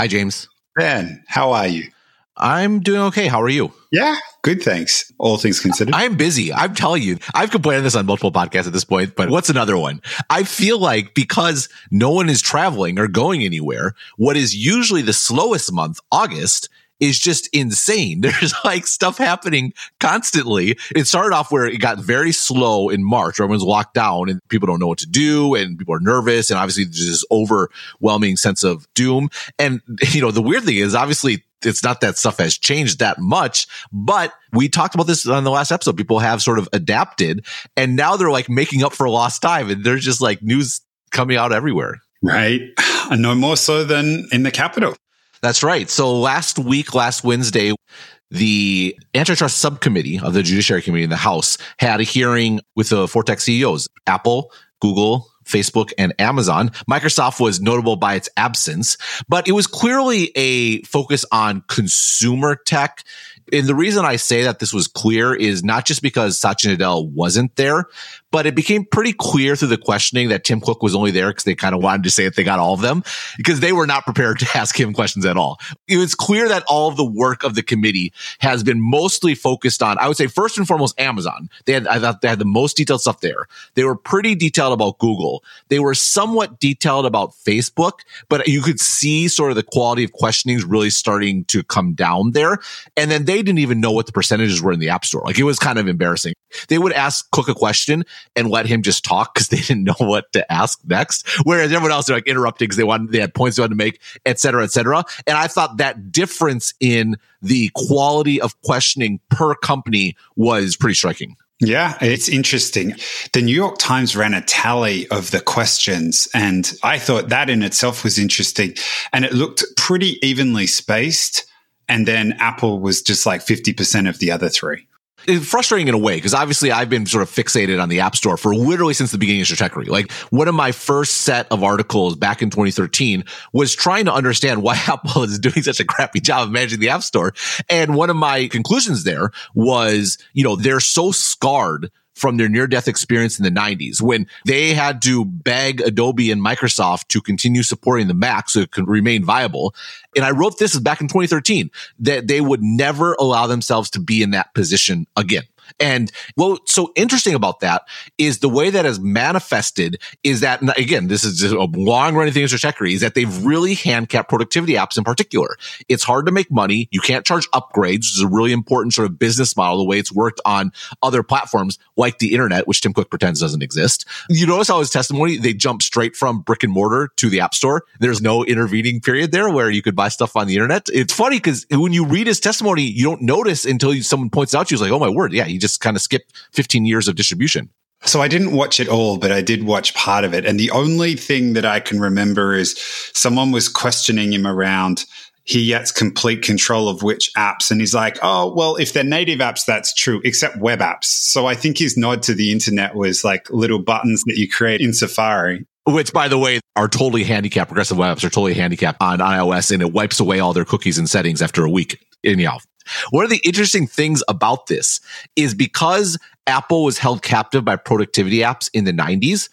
Hi, James. Ben, how are you? I'm doing okay. How are you? Yeah, good, thanks. All things considered. I'm busy. I'm telling you, I've complained on this on multiple podcasts at this point, but what's another one? I feel like because no one is traveling or going anywhere, what is usually the slowest month, August, is just insane. There's like stuff happening constantly. It started off where it got very slow in March. Everyone's locked down and people don't know what to do and people are nervous. And obviously there's this overwhelming sense of doom. And, you know, the weird thing is obviously it's not that stuff has changed that much, but we talked about this on the last episode. People have sort of adapted and now they're like making up for lost time and there's just like news coming out everywhere. Right. And no more so than in the capital. That's right. So last Wednesday, the Antitrust Subcommittee of the Judiciary Committee in the House had a hearing with the four tech CEOs, Apple, Google, Facebook, and Amazon. Microsoft was notable by its absence, but it was clearly a focus on consumer tech. And the reason I say that this was clear is not just because Satya Nadella wasn't there, but it became pretty clear through the questioning that Tim Cook was only there because they kind of wanted to say that they got all of them because they were not prepared to ask him questions at all. It was clear that all of the work of the committee has been mostly focused on, I would say, first and foremost, Amazon. I thought they had the most detailed stuff there. They were pretty detailed about Google. They were somewhat detailed about Facebook, but you could see sort of the quality of questionings really starting to come down there. And then they didn't even know what the percentages were in the App Store. Like, it was kind of embarrassing. They would ask Cook a question and let him just talk because they didn't know what to ask next. Whereas everyone else, they're like interrupting because they had points they wanted to make, et cetera, et cetera. And I thought that difference in the quality of questioning per company was pretty striking. Yeah, it's interesting. The New York Times ran a tally of the questions, and I thought that in itself was interesting. And it looked pretty evenly spaced. And then Apple was just like 50% of the other three. It's frustrating in a way, because obviously I've been sort of fixated on the App Store for literally since the beginning of Stratechery. Like, one of my first set of articles back in 2013 was trying to understand why Apple is doing such a crappy job of managing the App Store. And one of my conclusions there was, you know, they're so scarred from their near-death experience in the 90s when they had to beg Adobe and Microsoft to continue supporting the Mac so it could remain viable. And I wrote this back in 2013, that they would never allow themselves to be in that position again. And what's so interesting about that is the way that has manifested is that, again, this is just a long-running thing in Stratechery, is that they've really handicapped productivity apps in particular. It's hard to make money. You can't charge upgrades, which is a really important sort of business model, the way it's worked on other platforms like the internet, which Tim Cook pretends doesn't exist. You notice how his testimony, they jump straight from brick and mortar to the App Store. There's no intervening period there where you could buy stuff on the internet. It's funny because when you read his testimony, you don't notice until someone points out to you, it's like, oh my word, yeah, he just kind of skipped 15 years of distribution. So I didn't watch it all, but I did watch part of it. And the only thing that I can remember is someone was questioning him around he gets complete control of which apps. And he's like, oh, well, if they're native apps, that's true, except web apps. So I think his nod to the internet was like little buttons that you create in Safari. Which, by the way, are totally handicapped. Progressive web apps are totally handicapped on iOS, and it wipes away all their cookies and settings after a week. Anyhow, one of the interesting things about this is because Apple was held captive by productivity apps in the 90s,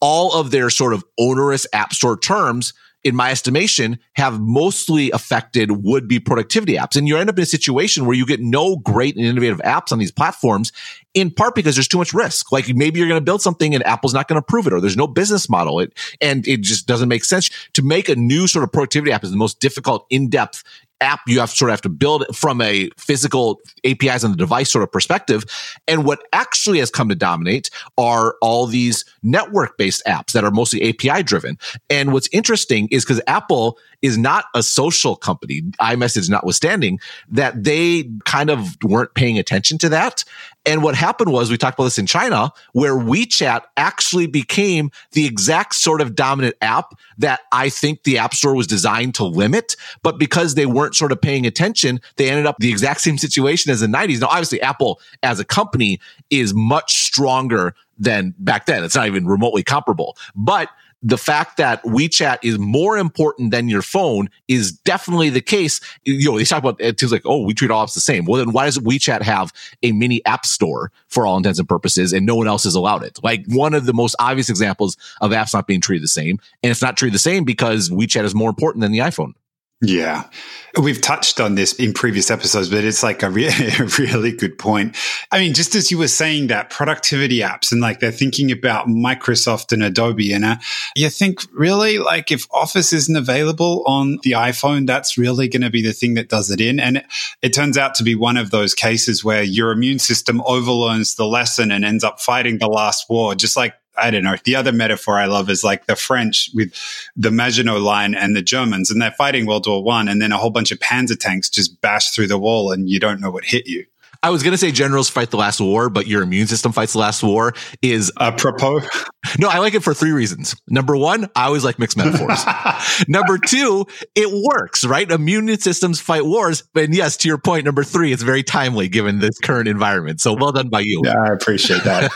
all of their sort of onerous App Store terms, in my estimation, have mostly affected would-be productivity apps. And you end up in a situation where you get no great and innovative apps on these platforms, in part because there's too much risk. Like, maybe you're going to build something and Apple's not going to approve it, or there's no business model. And it just doesn't make sense. To make a new sort of productivity app is the most difficult, in-depth app you have to sort of have to build from a physical APIs on the device sort of perspective. And what actually has come to dominate are all these network-based apps that are mostly API-driven. And what's interesting is because Apple is not a social company, iMessage notwithstanding, that they kind of weren't paying attention to that. And what happened was, we talked about this in China, where WeChat actually became the exact sort of dominant app that I think the App Store was designed to limit. But because they weren't sort of paying attention, they ended up the exact same situation as the 90s. Now, obviously, Apple as a company is much stronger than back then. It's not even remotely comparable. But the fact that WeChat is more important than your phone is definitely the case. You know, they talk about it seems like, oh, we treat all apps the same. Well, then why does WeChat have a mini app store for all intents and purposes and no one else has allowed it? Like, one of the most obvious examples of apps not being treated the same. And it's not treated the same because WeChat is more important than the iPhone. Yeah. We've touched on this in previous episodes, but it's like a really good point. I mean, just as you were saying that, productivity apps and like they're thinking about Microsoft and Adobe, and you think really like if Office isn't available on the iPhone, that's really going to be the thing that does it in. And it turns out to be one of those cases where your immune system overlearns the lesson and ends up fighting the last war, just like, I don't know. The other metaphor I love is like the French with the Maginot Line and the Germans, and they're fighting World War I, and then a whole bunch of panzer tanks just bash through the wall and you don't know what hit you. I was going to say generals fight the last war, but your immune system fights the last war is... Apropos? No, I like it for three reasons. Number one, I always like mixed metaphors. Number two, it works, right? Immune systems fight wars. And yes, to your point, number three, it's very timely given this current environment. So well done by you. Yeah, I appreciate that.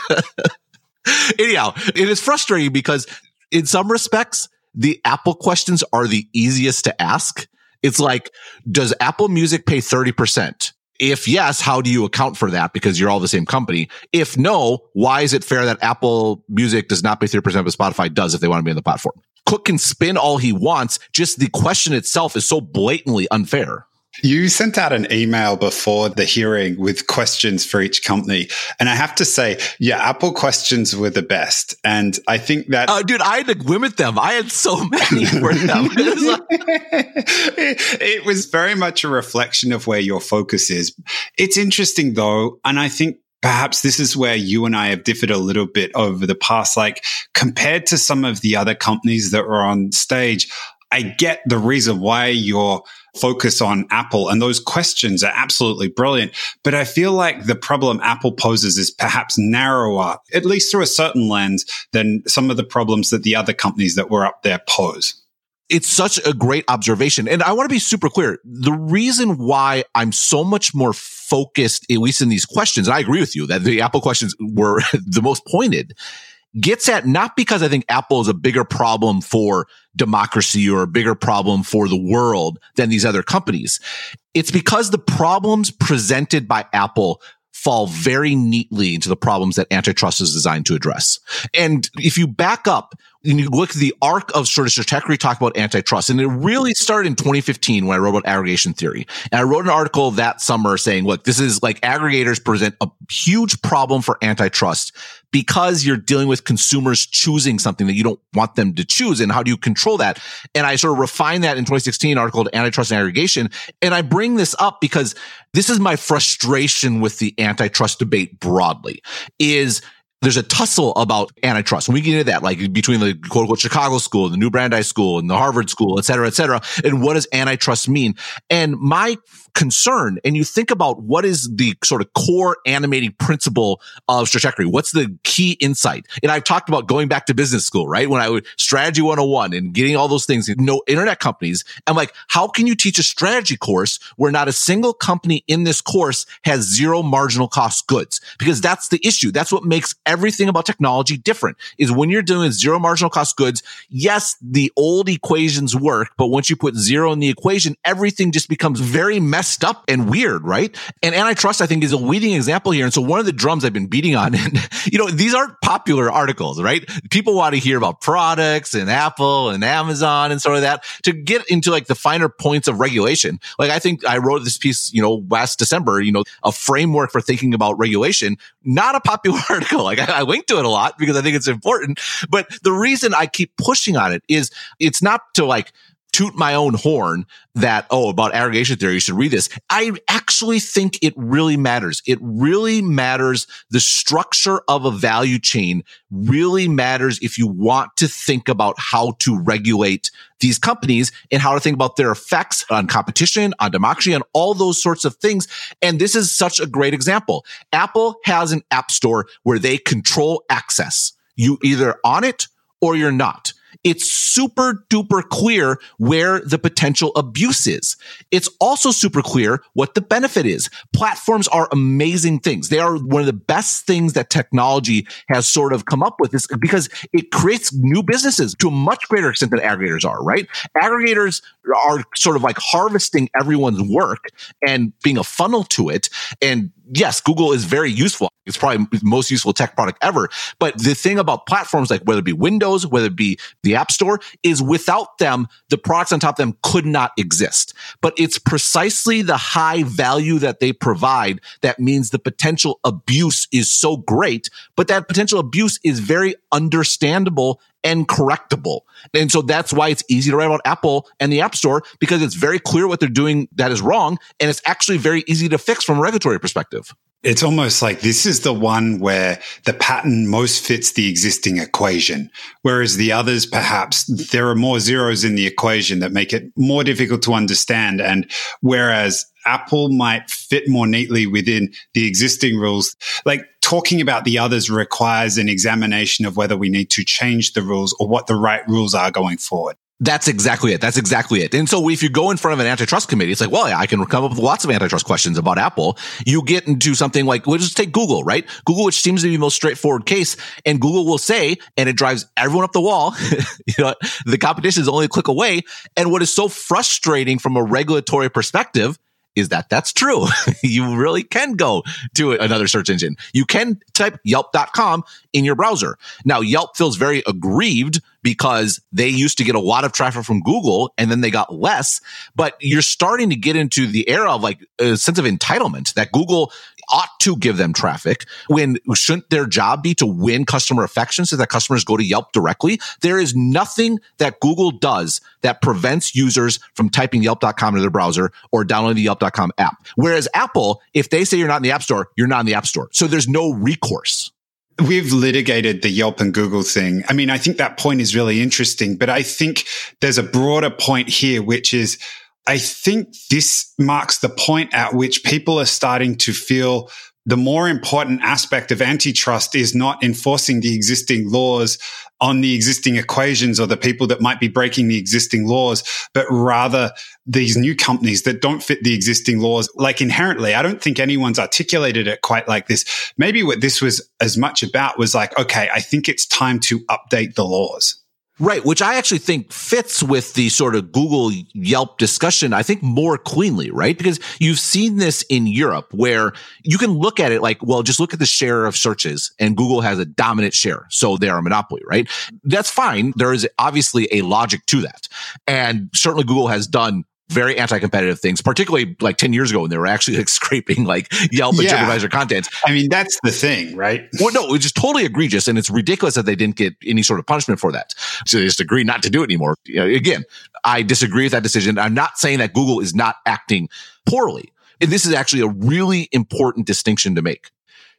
Anyhow, it is frustrating because in some respects, the Apple questions are the easiest to ask. It's like, does Apple Music pay 30%? If yes, how do you account for that? Because you're all the same company. If no, why is it fair that Apple Music does not pay 30%, but Spotify does if they want to be on the platform? Cook can spin all he wants. Just the question itself is so blatantly unfair. You sent out an email before the hearing with questions for each company. And I have to say, yeah, Apple questions were the best. And I think that... Oh, dude, I had to limit them. I had so many for them. It was very much a reflection of where your focus is. It's interesting, though. And I think perhaps this is where you and I have differed a little bit over the past. Like, compared to some of the other companies that were on stage, I get the reason why you're... focus on Apple, and those questions are absolutely brilliant. But I feel like the problem Apple poses is perhaps narrower, at least through a certain lens, than some of the problems that the other companies that were up there pose. It's such a great observation. And I want to be super clear. The reason why I'm so much more focused, at least in these questions, and I agree with you that the Apple questions were the most pointed, gets at not because I think Apple is a bigger problem for democracy or a bigger problem for the world than these other companies. It's because the problems presented by Apple fall very neatly into the problems that antitrust is designed to address. And if you back up and you look at the arc of sort of Stratechery talk about antitrust, and it really started in 2015 when I wrote about aggregation theory. And I wrote an article that summer saying, look, this is like aggregators present a huge problem for antitrust because you're dealing with consumers choosing something that you don't want them to choose. And how do you control that? And I sort of refined that in 2016 article to antitrust and aggregation. And I bring this up because this is my frustration with the antitrust debate broadly is there's a tussle about antitrust. When we get into that, like between the quote unquote Chicago school, the New Brandeis school, and the Harvard school, et cetera, and what does antitrust mean? And my concern, and you think about what is the sort of core animating principle of Stratechery? What's the key insight? And I've talked about going back to business school, right? When I would strategy 101 and getting all those things, no internet companies. I'm like, how can you teach a strategy course where not a single company in this course has zero marginal cost goods? Because that's the issue. That's what makes everything about technology different is when you're dealing with zero marginal cost goods. Yes, the old equations work, but once you put zero in the equation, everything just becomes very messed up and weird, right? And antitrust, I think, is a leading example here. And so one of the drums I've been beating on, and these aren't popular articles, right? People want to hear about products and Apple and Amazon and sort of that to get into like the finer points of regulation. Like I think I wrote this piece, last December, a framework for thinking about regulation, not a popular article. Like I linked to it a lot because I think it's important. But the reason I keep pushing on it is it's not to like toot my own horn that, about aggregation theory, you should read this. I actually think it really matters. It really matters. The structure of a value chain really matters if you want to think about how to regulate these companies and how to think about their effects on competition, on democracy, on all those sorts of things. And this is such a great example. Apple has an app store where they control access. You either on it or you're not. It's super duper clear where the potential abuse is. It's also super clear what the benefit is. Platforms are amazing things. They are one of the best things that technology has sort of come up with is because it creates new businesses to a much greater extent than aggregators are, right? Aggregators are sort of like harvesting everyone's work and being a funnel to it and yes, Google is very useful. It's probably the most useful tech product ever. But the thing about platforms, like whether it be Windows, whether it be the App Store, is without them, the products on top of them could not exist. But it's precisely the high value that they provide that means the potential abuse is so great. But that potential abuse is very understandable and correctable. And so that's why it's easy to write about Apple and the App Store, because it's very clear what they're doing that is wrong. And it's actually very easy to fix from a regulatory perspective. It's almost like this is the one where the pattern most fits the existing equation, whereas the others, perhaps, there are more zeros in the equation that make it more difficult to understand. And whereas Apple might fit more neatly within the existing rules, like talking about the others requires an examination of whether we need to change the rules or what the right rules are going forward. That's exactly it. That's exactly it. And so if you go in front of an antitrust committee, it's like, well, yeah, I can come up with lots of antitrust questions about Apple. You get into something like, we'll just take Google, right? Google, which seems to be the most straightforward case, and Google will say, and it drives everyone up the wall, you know, the competition is only a click away. And what is so frustrating from a regulatory perspective is that that's true. You really can go to another search engine. You can type Yelp.com in your browser. Now, Yelp feels very aggrieved because they used to get a lot of traffic from Google and then they got less. But you're starting to get into the era of like a sense of entitlement that Google ought to give them traffic when shouldn't their job be to win customer affection so that customers go to Yelp directly? There is nothing that Google does that prevents users from typing Yelp.com into their browser or downloading the Yelp.com app. Whereas Apple, if they say you're not in the App Store, you're not in the App Store. So there's no recourse. We've litigated the Yelp and Google thing. I mean, I think that point is really interesting, but I think there's a broader point here, which is I think this marks the point at which people are starting to feel the more important aspect of antitrust is not enforcing the existing laws on the existing equations or the people that might be breaking the existing laws, but rather these new companies that don't fit the existing laws. Like inherently, I don't think anyone's articulated it quite like this. Maybe what this was as much about was like, okay, I think it's time to update the laws. Right, which I actually think fits with the sort of Google Yelp discussion, I think more cleanly, right? Because you've seen this in Europe where you can look at it like, well, just look at the share of searches and Google has a dominant share. So they're a monopoly, right? That's fine. There is obviously a logic to that. And certainly Google has done very anti-competitive things, particularly like 10 years ago when they were actually like scraping like Yelp and TripAdvisor content. I mean, that's the thing, right? Well, no, it's just totally egregious. And it's ridiculous that they didn't get any sort of punishment for that. So they just agree not to do it anymore. You know, again, I disagree with that decision. I'm not saying that Google is not acting poorly. And this is actually a really important distinction to make.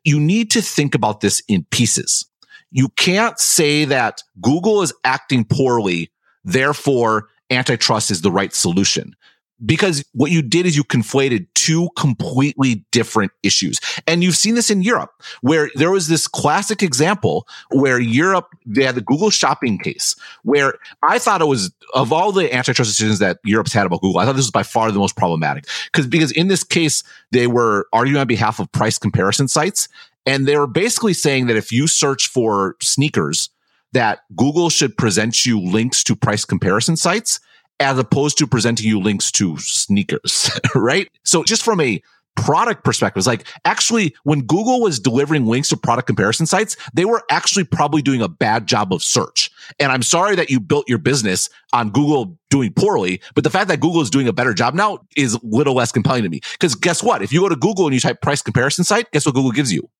You need to think about this in pieces. You can't say that Google is acting poorly, therefore antitrust is the right solution. Because what you did is you conflated two completely different issues. And you've seen this in Europe, where there was this classic example where Europe, they had the Google Shopping case, where I thought it was, of all the antitrust decisions that Europe's had about Google, I thought this was by far the most problematic. Because in this case, they were arguing on behalf of price comparison sites. And they were basically saying that if you search for sneakers, that Google should present you links to price comparison sites as opposed to presenting you links to sneakers, right? So just from a product perspective, it's like actually when Google was delivering links to product comparison sites, they were actually probably doing a bad job of search. And I'm sorry that you built your business on Google doing poorly, but the fact that Google is doing a better job now is a little less compelling to me. Because guess what? If you go to Google and you type price comparison site, guess what Google gives you?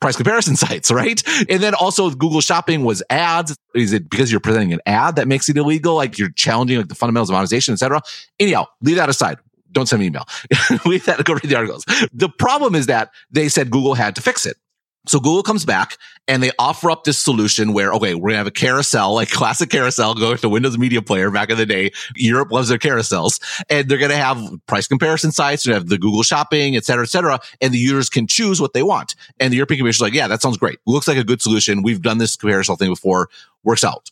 Price comparison sites, right? And then also Google Shopping was ads. Is it because you're presenting an ad that makes it illegal? Like you're challenging like the fundamentals of monetization, et cetera. Anyhow, leave that aside. Don't send me an email. Leave that, go read the articles. The problem is that they said Google had to fix it. So Google comes back and they offer up this solution where, okay, we're going to have a carousel, like classic carousel, go to Windows Media Player back in the day. Europe loves their carousels. And they're going to have price comparison sites, they have the Google Shopping, et cetera, and the users can choose what they want. And the European Commission's like, yeah, that sounds great. Looks like a good solution. We've done this carousel thing before. Works out.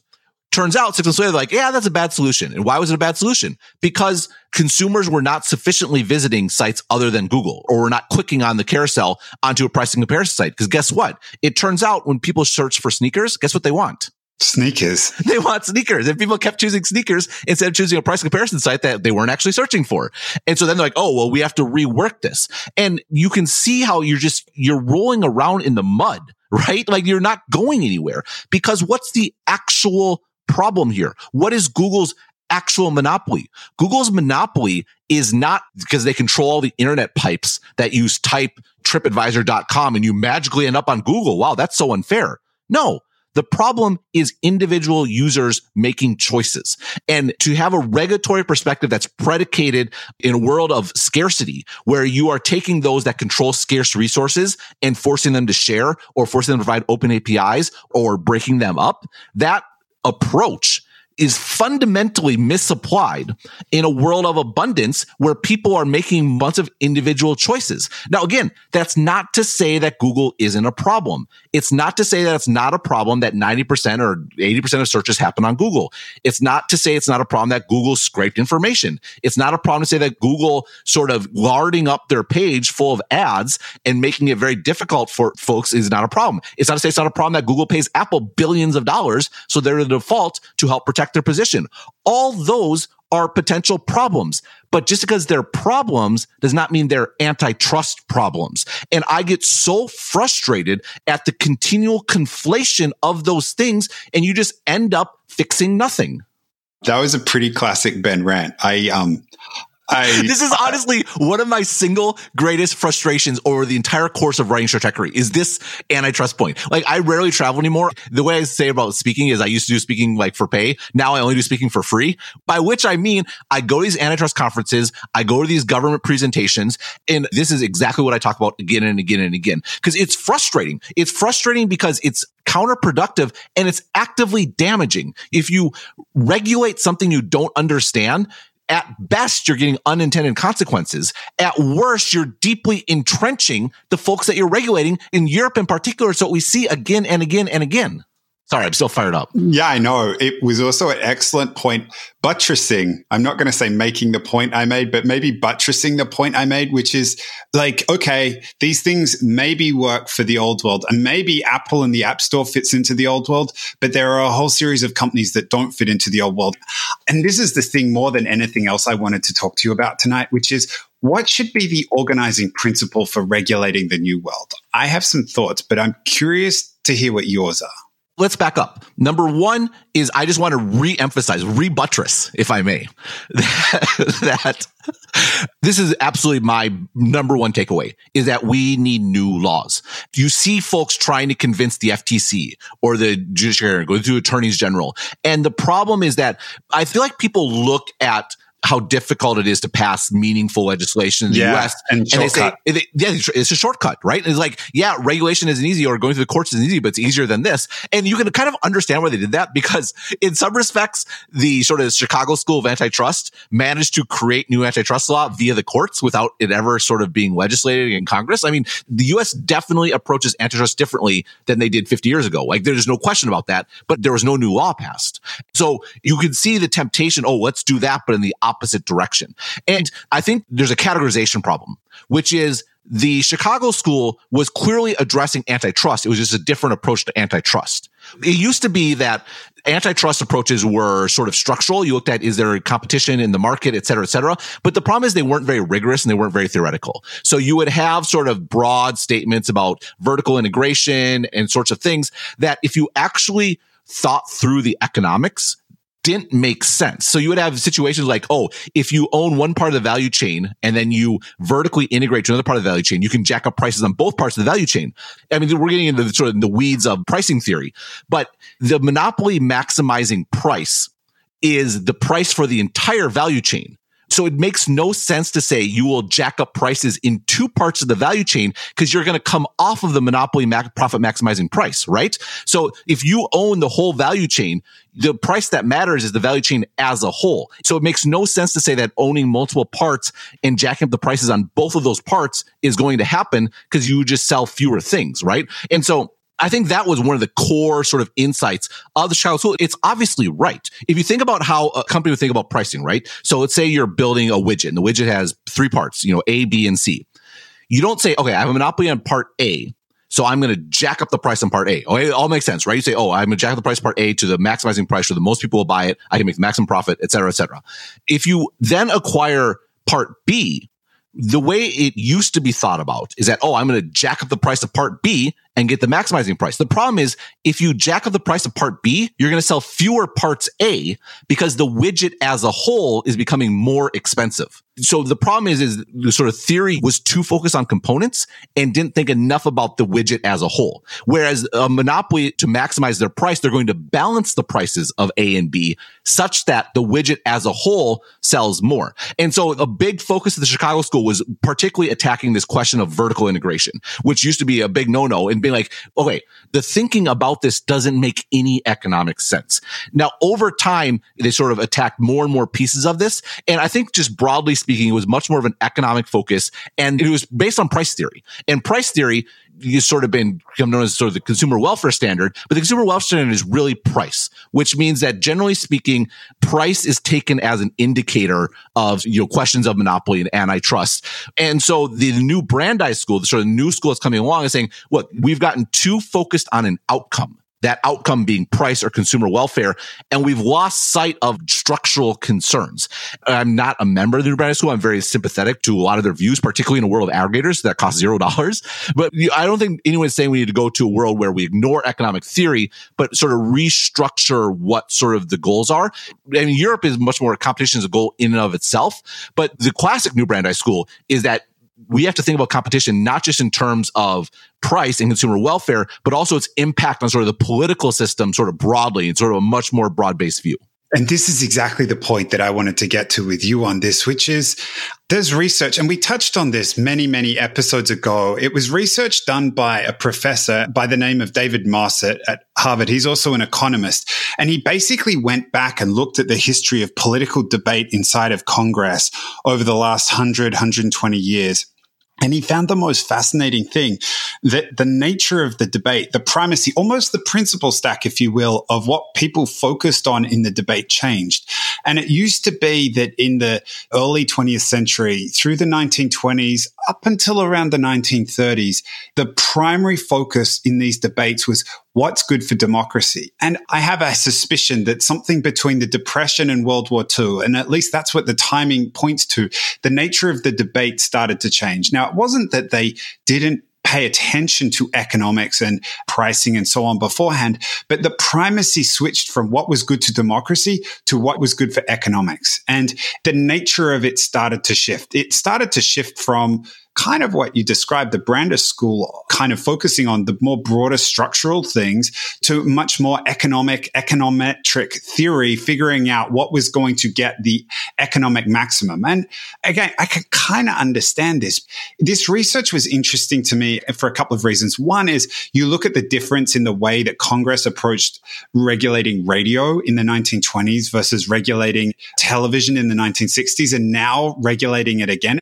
Turns out 6 months later, they're like, yeah, that's a bad solution. And why was it a bad solution? Because consumers were not sufficiently visiting sites other than Google, or were not clicking on the carousel onto a pricing comparison site. Because guess what? It turns out when people search for sneakers, guess what they want? Sneakers. They want sneakers. And people kept choosing sneakers instead of choosing a price comparison site that they weren't actually searching for. And so then they're like, oh, well, we have to rework this. And you can see how you're rolling around in the mud, right? Like you're not going anywhere because what's the actual problem here? What is Google's actual monopoly? Google's monopoly is not because they control all the internet pipes that use type tripadvisor.com and you magically end up on Google. Wow, that's so unfair. No. The problem is individual users making choices. And to have a regulatory perspective that's predicated in a world of scarcity, where you are taking those that control scarce resources and forcing them to share or forcing them to provide open APIs or breaking them up, that approach is fundamentally misapplied in a world of abundance where people are making lots of individual choices. Now, again, that's not to say that Google isn't a problem. It's not to say that it's not a problem that 90% or 80% of searches happen on Google. It's not to say it's not a problem that Google scraped information. It's not a problem to say that Google sort of larding up their page full of ads and making it very difficult for folks is not a problem. It's not to say it's not a problem that Google pays Apple billions of dollars, so they're the default to help protect their position. All those are potential problems. But just because they're problems does not mean they're antitrust problems. And I get so frustrated at the continual conflation of those things, and you just end up fixing nothing. That was a pretty classic Ben rant. This is honestly one of my single greatest frustrations over the entire course of writing Stratechery is this antitrust point. Like, I rarely travel anymore. The way I say about speaking is I used to do speaking like for pay. Now I only do speaking for free, by which I mean I go to these antitrust conferences. I go to these government presentations. And this is exactly what I talk about again and again and again, because it's frustrating. It's frustrating because it's counterproductive and it's actively damaging. If you regulate something you don't understand, at best, you're getting unintended consequences. At worst, you're deeply entrenching the folks that you're regulating in Europe in particular. So we see again and again and again. Sorry, I'm still fired up. Yeah, I know. It was also an excellent point buttressing. I'm not going to say making the point I made, but maybe buttressing the point I made, which is like, okay, these things maybe work for the old world and maybe Apple and the App Store fits into the old world, but there are a whole series of companies that don't fit into the old world. And this is the thing more than anything else I wanted to talk to you about tonight, which is what should be the organizing principle for regulating the new world? I have some thoughts, but I'm curious to hear what yours are. Let's back up. Number one is I just want to re-emphasize, re-buttress, if I may, that this is absolutely my number one takeaway is that we need new laws. You see folks trying to convince the FTC or the judiciary, go through attorneys general. And the problem is that I feel like people look at how difficult it is to pass meaningful legislation in the U.S. And they say, it's a shortcut, right? And it's like, yeah, regulation isn't easy or going through the courts isn't easy, but it's easier than this. And you can kind of understand why they did that because in some respects, the sort of Chicago school of antitrust managed to create new antitrust law via the courts without it ever sort of being legislated in Congress. I mean, the U.S. definitely approaches antitrust differently than they did 50 years ago. Like, there's no question about that, but there was no new law passed. So you can see the temptation, oh, let's do that, but in the opposite direction. And I think there's a categorization problem, which is the Chicago school was clearly addressing antitrust. It was just a different approach to antitrust. It used to be that antitrust approaches were sort of structural. You looked at, is there competition in the market, et cetera, et cetera. But the problem is they weren't very rigorous and they weren't very theoretical. So you would have sort of broad statements about vertical integration and sorts of things that if you actually thought through the economics, didn't make sense. So you would have situations like, oh, if you own one part of the value chain and then you vertically integrate to another part of the value chain, you can jack up prices on both parts of the value chain. I mean, we're getting into the sort of the weeds of pricing theory, but the monopoly maximizing price is the price for the entire value chain. So it makes no sense to say you will jack up prices in two parts of the value chain because you're going to come off of the monopoly profit maximizing price, right? So if you own the whole value chain, the price that matters is the value chain as a whole. So it makes no sense to say that owning multiple parts and jacking up the prices on both of those parts is going to happen because you just sell fewer things, right? And so I think that was one of the core sort of insights of the Chicago school. It's obviously right. If you think about how a company would think about pricing, right? So let's say you're building a widget and the widget has three parts, A, B, and C. You don't say, okay, I have a monopoly on part A, So I'm going to jack up the price on part A. Oh, it all makes sense, right? You say, oh, I'm going to jack up the price part A to the maximizing price so the most people will buy it. I can make the maximum profit, et cetera, et cetera. If you then acquire part B, the way it used to be thought about is that, oh, I'm going to jack up the price of part B and get the maximizing price. The problem is if you jack up the price of part B, you're going to sell fewer parts A because the widget as a whole is becoming more expensive. So the problem is the sort of theory was too focused on components and didn't think enough about the widget as a whole. Whereas a monopoly, to maximize their price, they're going to balance the prices of A and B such that the widget as a whole sells more. And so a big focus of the Chicago school was particularly attacking this question of vertical integration, which used to be a big no-no, and being like, okay, the thinking about this doesn't make any economic sense. Now, over time, they sort of attacked more and more pieces of this. And I think just broadly speaking, it was much more of an economic focus, and it was based on price theory. And price theory has sort of been known as sort of the consumer welfare standard, but the consumer welfare standard is really price, which means that generally speaking, price is taken as an indicator of, you know, questions of monopoly and antitrust. And so the New Brandeis school, the sort of new school that's coming along, is saying, look, we've gotten too focused on an outcome, that outcome being price or consumer welfare, and we've lost sight of structural concerns. I'm not a member of the New Brandeis School. I'm very sympathetic to a lot of their views, particularly in a world of aggregators that cost $0. But I don't think anyone's saying we need to go to a world where we ignore economic theory, but sort of restructure what sort of the goals are. I mean, Europe is much more competition as a goal in and of itself, but the classic New Brandeis School is that we have to think about competition not just in terms of price and consumer welfare, but also its impact on sort of the political system sort of broadly, and sort of a much more broad-based view. And this is exactly the point that I wanted to get to with you on this, which is there's research, and we touched on this many, many episodes ago. It was research done by a professor by the name of David Moss at Harvard. He's also an economist. And he basically went back and looked at the history of political debate inside of Congress over the last 100, 120 years. And he found the most fascinating thing, that the nature of the debate, the primacy, almost the principle stack, if you will, of what people focused on in the debate changed. And it used to be that in the early 20th century, through the 1920s, up until around the 1930s, the primary focus in these debates was what's good for democracy. And I have a suspicion that something between the Depression and World War II, and at least that's what the timing points to, the nature of the debate started to change. Now, it wasn't that they didn't pay attention to economics and pricing and so on beforehand, but the primacy switched from what was good to democracy to what was good for economics. And the nature of it started to shift. It started to shift from kind of what you described, the Brandeis School kind of focusing on the more broader structural things, to much more economic, econometric theory, figuring out what was going to get the economic maximum. And again, I can kind of understand this. This research was interesting to me for a couple of reasons. One is you look at the difference in the way that Congress approached regulating radio in the 1920s versus regulating television in the 1960s, and now regulating it again.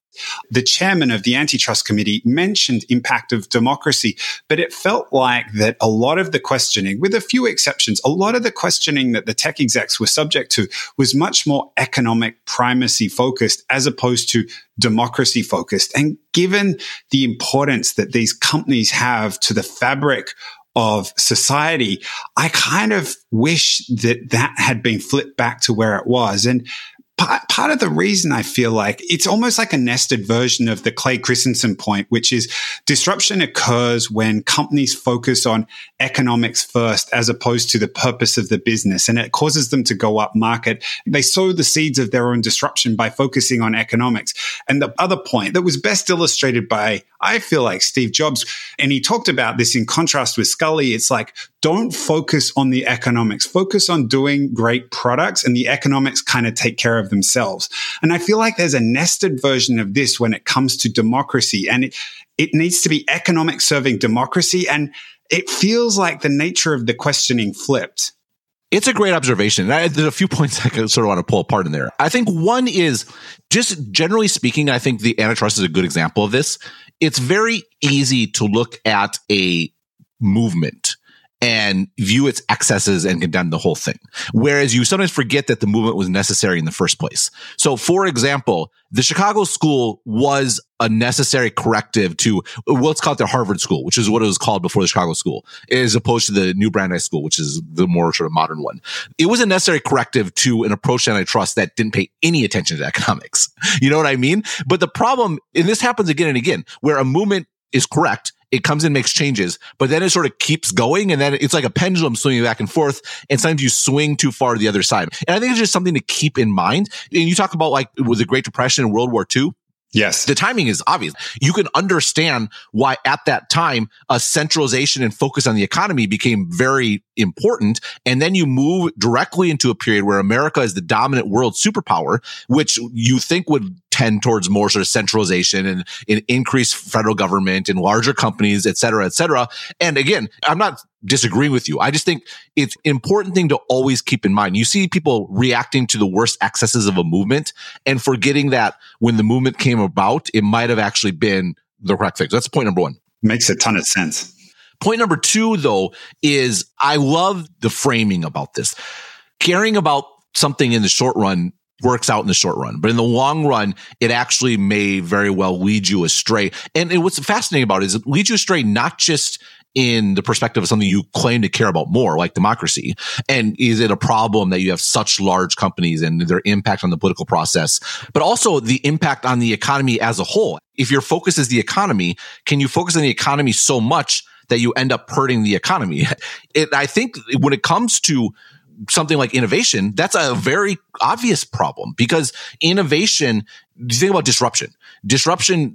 The chairman of the Antitrust Committee mentioned impact of democracy, but it felt like that a lot of the questioning, with a few exceptions, a lot of the questioning that the tech execs were subject to was much more economic primacy focused as opposed to democracy focused. And given the importance that these companies have to the fabric of society, I kind of wish that that had been flipped back to where it was. And part of the reason I feel like it's almost like a nested version of the Clay Christensen point, which is disruption occurs when companies focus on economics first as opposed to the purpose of the business, and it causes them to go up market. They sow the seeds of their own disruption by focusing on economics. And the other point that was best illustrated by, I feel like, Steve Jobs, and he talked about this in contrast with Scully, it's like, don't focus on the economics. Focus on doing great products, and the economics kind of take care of themselves. And I feel like there's a nested version of this when it comes to democracy, and it needs to be economics serving democracy. And it feels like the nature of the questioning flipped. It's a great observation. There's a few points I sort of want to pull apart in there. I think one is, just generally speaking, I think the antitrust is a good example of this. It's very easy to look at a movement and view its excesses and condemn the whole thing. Whereas you sometimes forget that the movement was necessary in the first place. So, for example, the Chicago school was a necessary corrective to what's called the Harvard school, which is what it was called before the Chicago school, as opposed to the New Brandeis school, which is the more sort of modern one. It was a necessary corrective to an approach to antitrust that didn't pay any attention to economics. You know what I mean? But the problem, and this happens again and again, where a movement is correct, it comes and makes changes, but then it sort of keeps going. And then it's like a pendulum swinging back and forth. And sometimes you swing too far to the other side. And I think it's just something to keep in mind. And you talk about like with the Great Depression and World War II. Yes. The timing is obvious. You can understand why at that time, a centralization and focus on the economy became very important. And then you move directly into a period where America is the dominant world superpower, which you think would tend towards more sort of centralization and increased federal government and larger companies, et cetera, et cetera. And again, I'm not disagreeing with you. I just think it's an important thing to always keep in mind. You see people reacting to the worst excesses of a movement and forgetting that when the movement came about, it might have actually been the correct thing. So that's point number one. Makes a ton of sense. Point number two, though, is I love the framing about this. Caring about something in the short run works out in the short run, but in the long run, it actually may very well lead you astray. And what's fascinating about it is it leads you astray not just in the perspective of something you claim to care about more, like democracy. And is it a problem that you have such large companies and their impact on the political process, but also the impact on the economy as a whole? If your focus is the economy, can you focus on the economy so much that you end up hurting the economy? I think when it comes to something like innovation, that's a very obvious problem, because innovation, you think about disruption,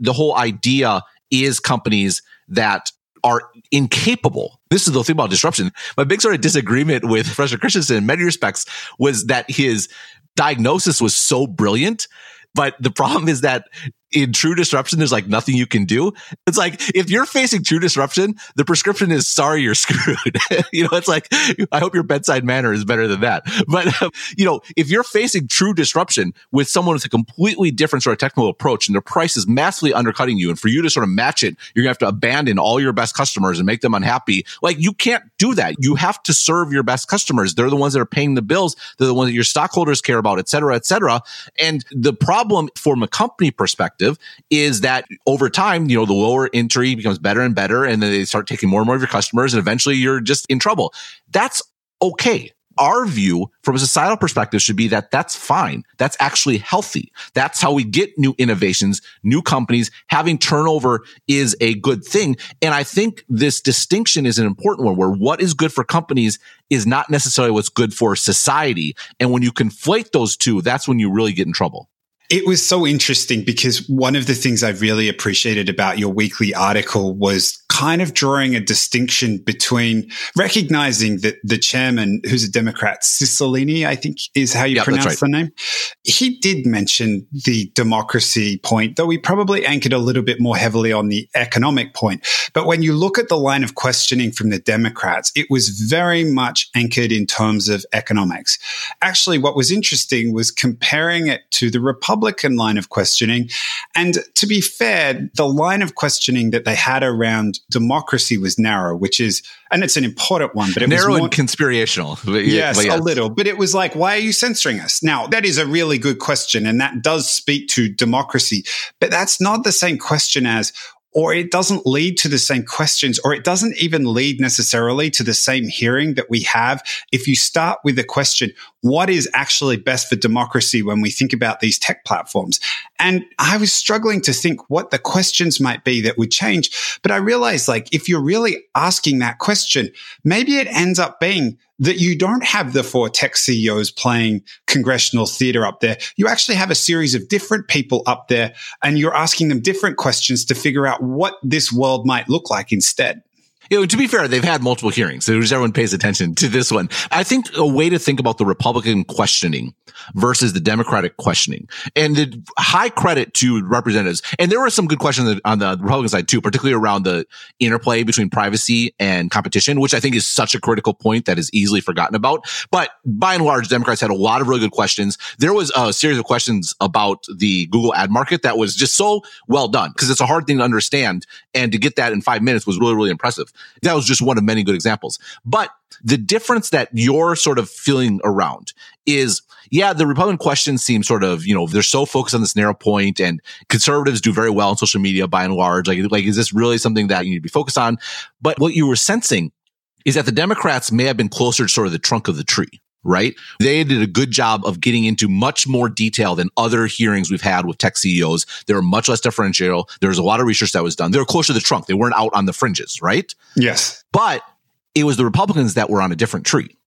the whole idea is companies that are incapable. This is the thing about disruption. My big sort of disagreement with Professor Christensen in many respects was that his diagnosis was so brilliant, but the problem is that in true disruption, there's like nothing you can do. It's like, if you're facing true disruption, the prescription is, sorry, you're screwed. You know, it's like, I hope your bedside manner is better than that. But, you know, if you're facing true disruption with someone with a completely different sort of technical approach and their price is massively undercutting you, and for you to sort of match it, you're going to have to abandon all your best customers and make them unhappy. Like, you can't do that. You have to serve your best customers. They're the ones that are paying the bills. They're the ones that your stockholders care about, et cetera, et cetera. And the problem from a company perspective is that over time, you know, the lower entry becomes better and better, and then they start taking more and more of your customers, and eventually you're just in trouble. That's okay. Our view from a societal perspective should be that that's fine. That's actually healthy. That's how we get new innovations, new companies. Having turnover is a good thing. And I think this distinction is an important one, where what is good for companies is not necessarily what's good for society. And when you conflate those two, that's when you really get in trouble. It was so interesting, because one of the things I really appreciated about your weekly article was kind of drawing a distinction between recognizing that the chairman, who's a Democrat, Cicilline, I think is how you pronounce the name. He did mention the democracy point, though he probably anchored a little bit more heavily on the economic point. But when you look at the line of questioning from the Democrats, it was very much anchored in terms of economics. Actually, what was interesting was comparing it to the Republican line of questioning. And to be fair, the line of questioning that they had around democracy was narrow, which is, and it's an important one, but it narrow was more, and conspirational. Yes, a little. But it was like, why are you censoring us? Now, that is a really good question, and that does speak to democracy. But that's not the same question as, or it doesn't lead to the same questions, or it doesn't even lead necessarily to the same hearing that we have. If you start with the question, what is actually best for democracy when we think about these tech platforms? And I was struggling to think what the questions might be that would change. But I realized, like, if you're really asking that question, maybe it ends up being that you don't have the four tech CEOs playing congressional theater up there. You actually have a series of different people up there, and you're asking them different questions to figure out what this world might look like instead. You know, to be fair, they've had multiple hearings, so everyone pays attention to this one. I think a way to think about the Republican questioning versus the Democratic questioning, and the high credit to representatives, and there were some good questions on the Republican side too, particularly around the interplay between privacy and competition, which I think is such a critical point that is easily forgotten about. But by and large, Democrats had a lot of really good questions. There was a series of questions about the Google ad market that was just so well done, because it's a hard thing to understand, and to get that in 5 minutes was really, really impressive. That was just one of many good examples. But the difference that you're sort of feeling around is, yeah, the Republican question seems sort of, they're so focused on this narrow point, and conservatives do very well on social media by and large. Like, is this really something that you need to be focused on? But what you were sensing is that the Democrats may have been closer to sort of the trunk of the tree, right? They did a good job of getting into much more detail than other hearings we've had with tech CEOs. They were much less differential. There was a lot of research that was done. They were closer to the trunk. They weren't out on the fringes, right? Yes. But it was the Republicans that were on a different tree,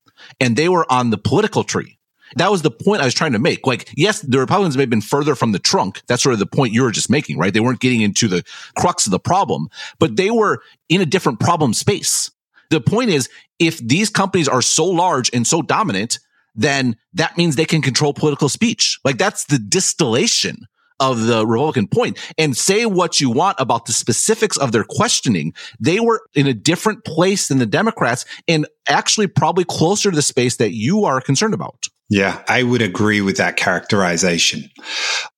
and they were on the political tree. That was the point I was trying to make. Like, yes, the Republicans may have been further from the trunk. That's sort of the point you were just making, right? They weren't getting into the crux of the problem, but they were in a different problem space. The point is, if these companies are so large and so dominant, then that means they can control political speech. Like, that's the distillation of the Republican point. And say what you want about the specifics of their questioning, they were in a different place than the Democrats, and actually probably closer to the space that you are concerned about. Yeah, I would agree with that characterization.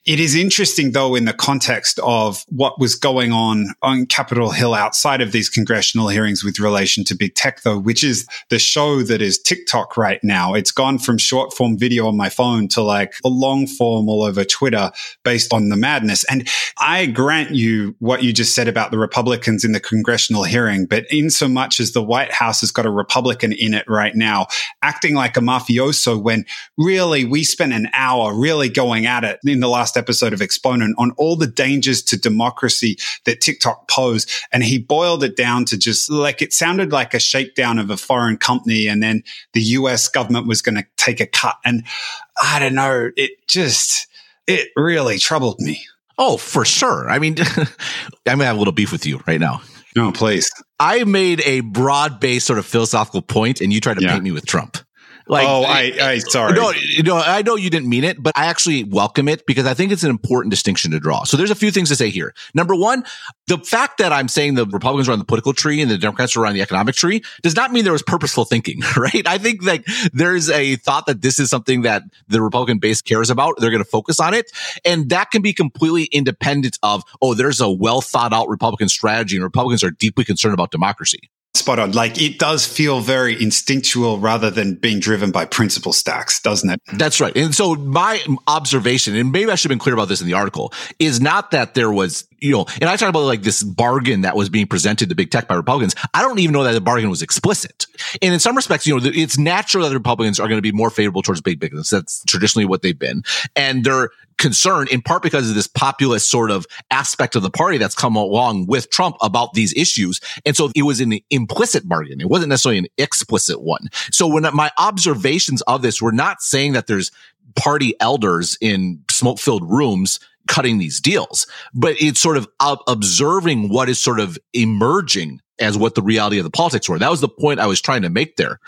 It is interesting, though, in the context of what was going on Capitol Hill outside of these congressional hearings with relation to big tech, though, which is the show that is TikTok right now. It's gone from short form video on my phone to like a long form all over Twitter based on the madness. And I grant you what you just said about the Republicans in the congressional hearing, but in so much as the White House has got a Republican in it right now, acting like a mafioso when really, we spent an hour really going at it in the last episode of Exponent on all the dangers to democracy that TikTok posed. And he boiled it down to just like, it sounded like a shakedown of a foreign company. And then the US government was going to take a cut. And I don't know, it really troubled me. Oh, for sure. I mean, I'm going to have a little beef with you right now. No, please. I made a broad-based sort of philosophical point, and you tried to paint me with Trump. Like, oh, I sorry. No, I know you didn't mean it, but I actually welcome it because I think it's an important distinction to draw. So there's a few things to say here. Number one, the fact that I'm saying the Republicans are on the political tree and the Democrats are on the economic tree does not mean there was purposeful thinking, right? I think like there's a thought that this is something that the Republican base cares about. They're going to focus on it. And that can be completely independent of, oh, there's a well thought out Republican strategy and Republicans are deeply concerned about democracy. Spot on. Like, it does feel very instinctual rather than being driven by principle stacks, doesn't it? That's right. And so my observation, and maybe I should have been clear about this in the article, is not that there was, and I talked about like this bargain that was being presented to big tech by Republicans. I don't even know that the bargain was explicit. And in some respects, it's natural that the Republicans are going to be more favorable towards big business. That's traditionally what they've been. And they're concerned in part because of this populist sort of aspect of the party that's come along with Trump about these issues. And so it was an implicit bargain. It wasn't necessarily an explicit one. So when my observations of this were not saying that there's party elders in smoke-filled rooms cutting these deals, but it's sort of observing what is sort of emerging as what the reality of the politics were. That was the point I was trying to make there.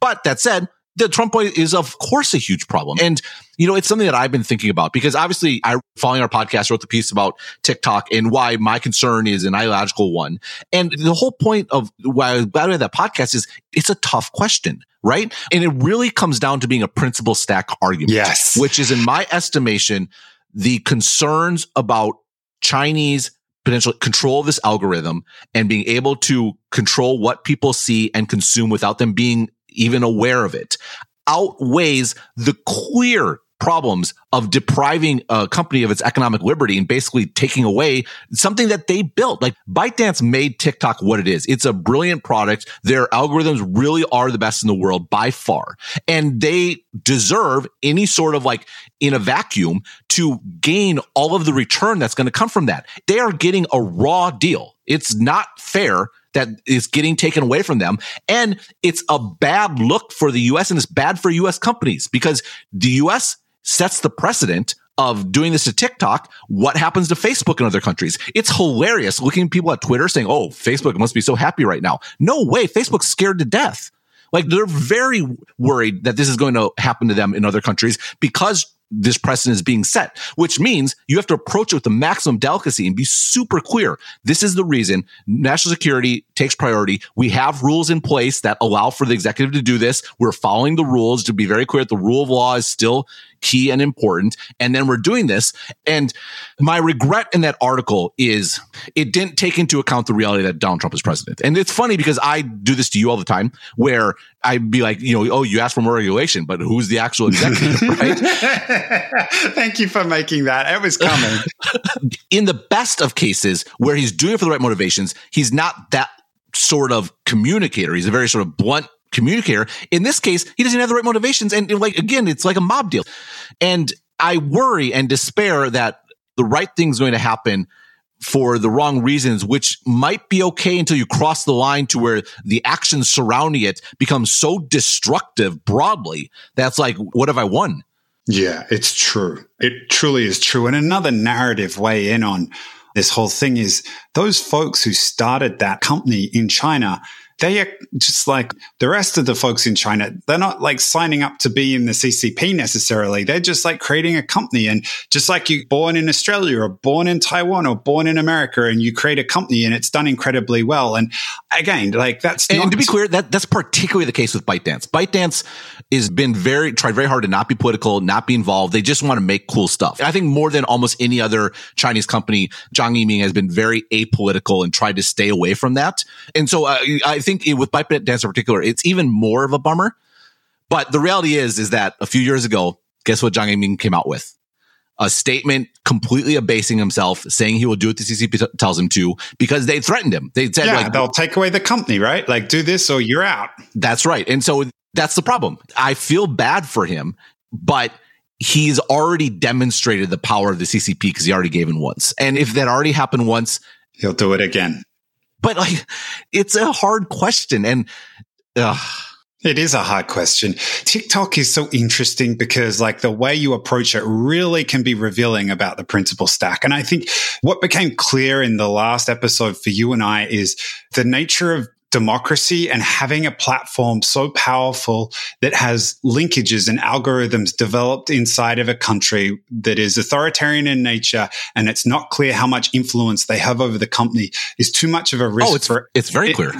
But that said, the Trump point is, of course, a huge problem. And, it's something that I've been thinking about because obviously following our podcast, wrote the piece about TikTok and why my concern is an ideological one. And the whole point of why I was glad we had that podcast is it's a tough question, right? And it really comes down to being a principle stack argument, yes, which is, in my estimation, the concerns about Chinese potential control of this algorithm and being able to control what people see and consume without them being even aware of it, outweighs the clear problems of depriving a company of its economic liberty and basically taking away something that they built. Like, ByteDance made TikTok what it is. It's a brilliant product. Their algorithms really are the best in the world by far. And they deserve any sort of like in a vacuum to gain all of the return that's going to come from that. They are getting a raw deal. It's not fair that is getting taken away from them. And it's a bad look for the U.S. and it's bad for U.S. companies because the U.S. sets the precedent of doing this to TikTok. What happens to Facebook in other countries? It's hilarious looking at people at Twitter saying, oh, Facebook must be so happy right now. No way. Facebook's scared to death. Like, they're very worried that this is going to happen to them in other countries because this precedent is being set, which means you have to approach it with the maximum delicacy and be super clear. This is the reason national security takes priority. We have rules in place that allow for the executive to do this. We're following the rules. To be very clear, the rule of law is still key and important. And then we're doing this. And my regret in that article is it didn't take into account the reality that Donald Trump is president. And it's funny because I do this to you all the time where I'd be like, you know, oh, you asked for more regulation, but who's the actual executive, right? Thank you for making that. It was coming. In the best of cases where he's doing it for the right motivations, he's not that sort of communicator. He's a very sort of blunt communicator. In this case, he doesn't have the right motivations. And like, again, it's like a mob deal. And I worry and despair that the right thing's going to happen for the wrong reasons, which might be okay until you cross the line to where the actions surrounding it become so destructive broadly. That's like, what have I won? Yeah, it's true. It truly is true. And another narrative way in on this whole thing is those folks who started that company in China, they are just like the rest of the folks in China. They're not like signing up to be in the CCP necessarily. They're just like creating a company. And just like you're born in Australia or born in Taiwan or born in America and you create a company and it's done incredibly well. And again, like that's not— And to be clear, that's particularly the case with ByteDance. ByteDance has been tried very hard to not be political, not be involved. They just want to make cool stuff. And I think more than almost any other Chinese company, Zhang Yiming has been very apolitical and tried to stay away from that. And so I think with ByteDance in particular, it's even more of a bummer. But the reality is that a few years ago, guess what Zhang Yiming came out with? A statement completely abasing himself, saying he will do what the CCP tells him to, because they threatened him. They said, they'll take away the company, right? Like, do this or you're out. That's right. And so that's the problem. I feel bad for him, but he's already demonstrated the power of the CCP because he already gave in once. And if that already happened once, he'll do it again. But like, it's a hard question. And it is a hard question. TikTok is so interesting because like the way you approach it really can be revealing about the principal stack. And I think what became clear in the last episode for you and I is the nature of democracy and having a platform so powerful that has linkages and algorithms developed inside of a country that is authoritarian in nature, and it's not clear how much influence they have over the company is too much of a risk. Oh, it's very clear.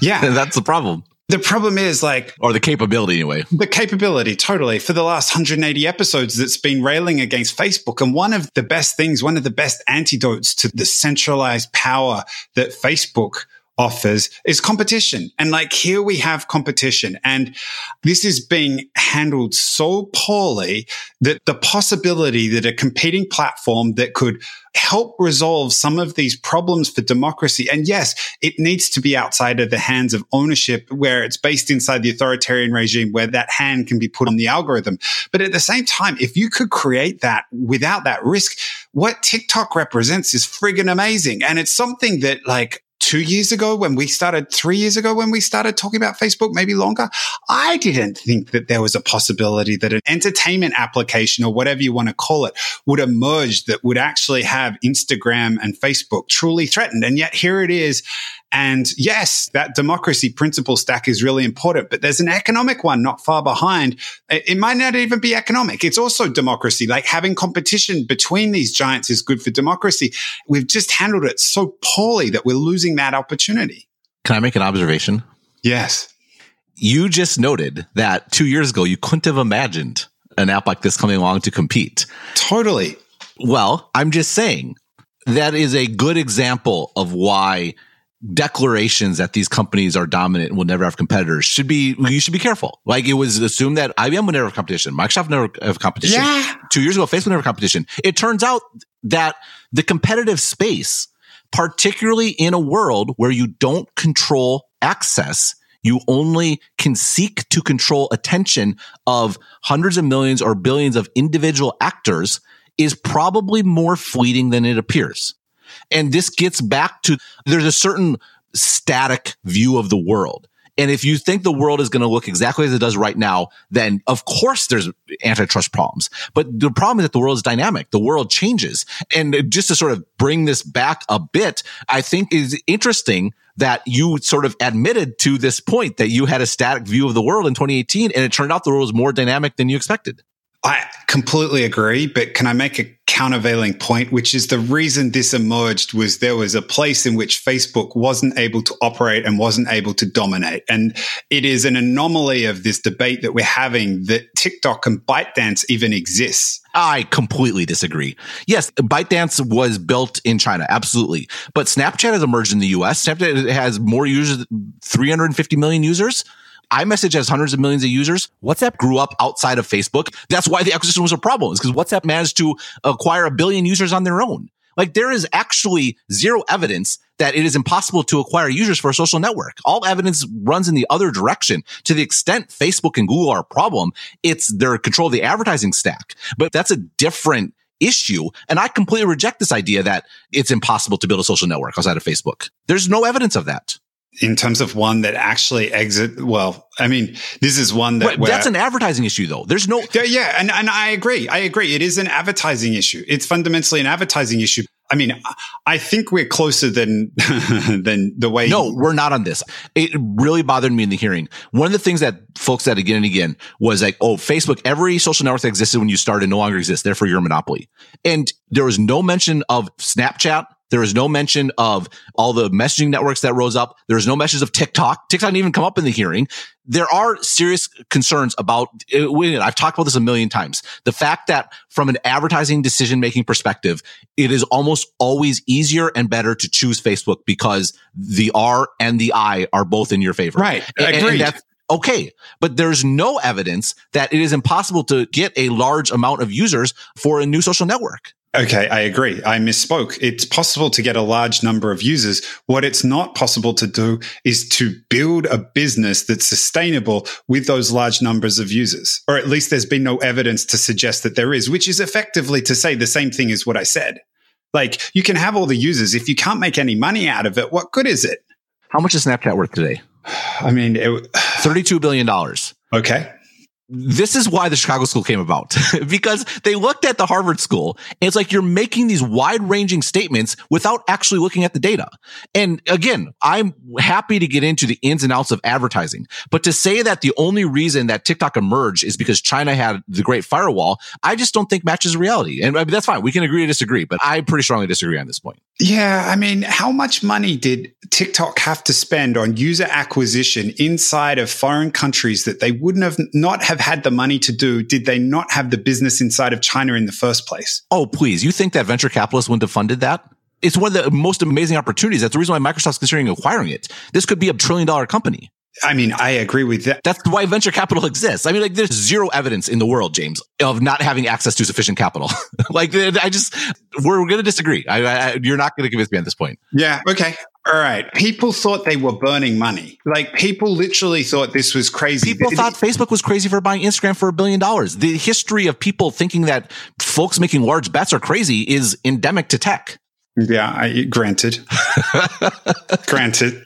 Yeah. That's the problem. The problem is like... Or the capability anyway. The capability, totally. For the last 180 episodes, that's been railing against Facebook. And one of the best things, one of the best antidotes to the centralized power that Facebook offers is competition. And like here we have competition, and this is being handled so poorly that the possibility that a competing platform that could help resolve some of these problems for democracy. And yes, it needs to be outside of the hands of ownership where it's based inside the authoritarian regime where that hand can be put on the algorithm. But at the same time, if you could create that without that risk, what TikTok represents is friggin' amazing. And it's something that like, 3 years ago when we started talking about Facebook, maybe longer, I didn't think that there was a possibility that an entertainment application or whatever you want to call it would emerge that would actually have Instagram and Facebook truly threatened. And yet here it is. And yes, that democracy principle stack is really important, but there's an economic one not far behind. It might not even be economic. It's also democracy. Like having competition between these giants is good for democracy. We've just handled it so poorly that we're losing that opportunity. Can I make an observation? Yes. You just noted that 2 years ago, you couldn't have imagined an app like this coming along to compete. Totally. Well, I'm just saying that is a good example of why declarations that these companies are dominant and will never have competitors you should be careful. Like it was assumed that IBM would never have competition. Microsoft would never have competition. Yeah. 2 years ago, Facebook would never have competition. It turns out that the competitive space, particularly in a world where you don't control access, you only can seek to control attention of hundreds of millions or billions of individual actors, is probably more fleeting than it appears. And this gets back to there's a certain static view of the world. And if you think the world is going to look exactly as it does right now, then of course there's antitrust problems. But the problem is that the world is dynamic. The world changes. And just to sort of bring this back a bit, I think is interesting that you sort of admitted to this point that you had a static view of the world in 2018, and it turned out the world was more dynamic than you expected. I completely agree, but can I make a countervailing point, which is the reason this emerged was there was a place in which Facebook wasn't able to operate and wasn't able to dominate. And it is an anomaly of this debate that we're having that TikTok and ByteDance even exists. I completely disagree. Yes, ByteDance was built in China, absolutely. But Snapchat has emerged in the US. Snapchat has more users, 350 million users. iMessage has hundreds of millions of users. WhatsApp grew up outside of Facebook. That's why the acquisition was a problem, is because WhatsApp managed to acquire 1 billion users on their own. Like, there is actually zero evidence that it is impossible to acquire users for a social network. All evidence runs in the other direction. To the extent Facebook and Google are a problem, it's their control of the advertising stack. But that's a different issue. And I completely reject this idea that it's impossible to build a social network outside of Facebook. There's no evidence of that. In terms of one that actually exit, well, I mean, this is one that right, that's an advertising issue, though. There's no, yeah, and I agree. It is an advertising issue. It's fundamentally an advertising issue. I mean, I think we're closer than the way. No, we're not on this. It really bothered me in the hearing. One of the things that folks said again and again was like, oh, Facebook, every social network that existed when you started no longer exists. Therefore, you're a monopoly. And there was no mention of Snapchat. There is no mention of all the messaging networks that rose up. There is no mentions of TikTok. TikTok didn't even come up in the hearing. There are serious concerns about, I've talked about this 1 million times, the fact that from an advertising decision-making perspective, it is almost always easier and better to choose Facebook because the R and the I are both in your favor. Right. Agreed. Okay, but there's no evidence that it is impossible to get a large amount of users for a new social network. Okay, I agree. I misspoke. It's possible to get a large number of users. What it's not possible to do is to build a business that's sustainable with those large numbers of users, or at least there's been no evidence to suggest that there is, which is effectively to say the same thing as what I said. Like, you can have all the users. If you can't make any money out of it, what good is it? How much is Snapchat worth today? I mean, $32 billion. Okay. This is why the Chicago school came about, because they looked at the Harvard school. And it's like, you're making these wide ranging statements without actually looking at the data. And again, I'm happy to get into the ins and outs of advertising, but to say that the only reason that TikTok emerged is because China had the Great Firewall, I just don't think matches reality. And I mean, that's fine. We can agree to disagree, but I pretty strongly disagree on this point. Yeah. I mean, how much money did TikTok have to spend on user acquisition inside of foreign countries that they wouldn't have not have had the money to do did they not have the business inside of China in the first place? Oh, please. You think that venture capitalists wouldn't have funded that? It's one of the most amazing opportunities. That's the reason why Microsoft's considering acquiring it. This could be $1 trillion company. I mean, I agree with that. That's why venture capital exists. I mean, like, there's zero evidence in the world, James, of not having access to sufficient capital. Like, we're going to disagree. You're not going to convince me on this point. Yeah. Okay. All right. People thought they were burning money. Like, people literally thought this was crazy. People thought Facebook was crazy for buying Instagram for $1 billion. The history of people thinking that folks making large bets are crazy is endemic to tech. Yeah. Granted. Granted.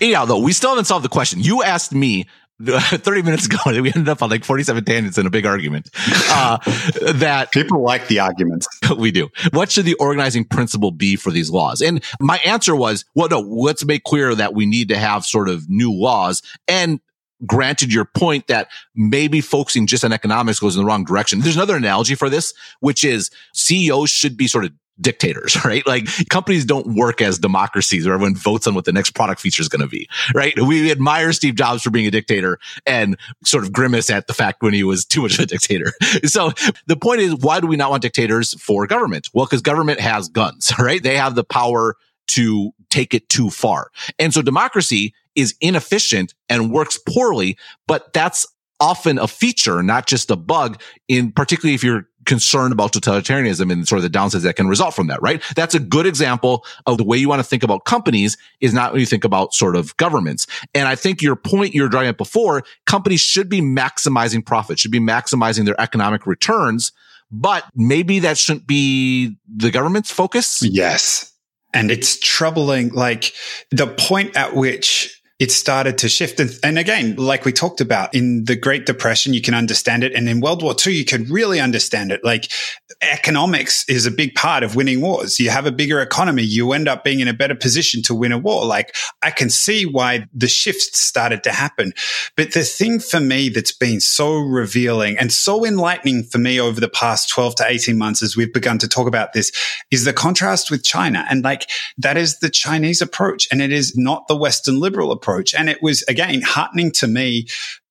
Anyhow, though, we still haven't solved the question. You asked me 30 minutes ago, and we ended up on like 47 tangents in a big argument. That people like the arguments. We do. What should the organizing principle be for these laws? And my answer was, well, no, let's make clear that we need to have sort of new laws. And granted your point that maybe focusing just on economics goes in the wrong direction. There's another analogy for this, which is CEOs should be sort of dictators, right? Like, companies don't work as democracies where everyone votes on what the next product feature is going to be, right? We admire Steve Jobs for being a dictator and sort of grimace at the fact when he was too much of a dictator. So the point is, why do we not want dictators for government? Well, because government has guns, right? They have the power to take it too far. And so democracy is inefficient and works poorly, but that's often a feature, not just a bug, in particularly if you're concerned about totalitarianism and sort of the downsides that can result from that, right? That's a good example of the way you want to think about companies is not when you think about sort of governments. And I think your point you're driving at before, companies should be maximizing profit, should be maximizing their economic returns, but maybe that shouldn't be the government's focus. Yes. And it's troubling, like, the point at which it started to shift. And again, like we talked about in the Great Depression, you can understand it. And in World War II, you could really understand it. Like economics is a big part of winning wars. You have a bigger economy, you end up being in a better position to win a war. Like I can see why the shifts started to happen. But the thing for me that's been so revealing and so enlightening for me over the past 12 to 18 months as we've begun to talk about this is the contrast with China. And like that is the Chinese approach and it is not the Western liberal approach. And it was, again, heartening to me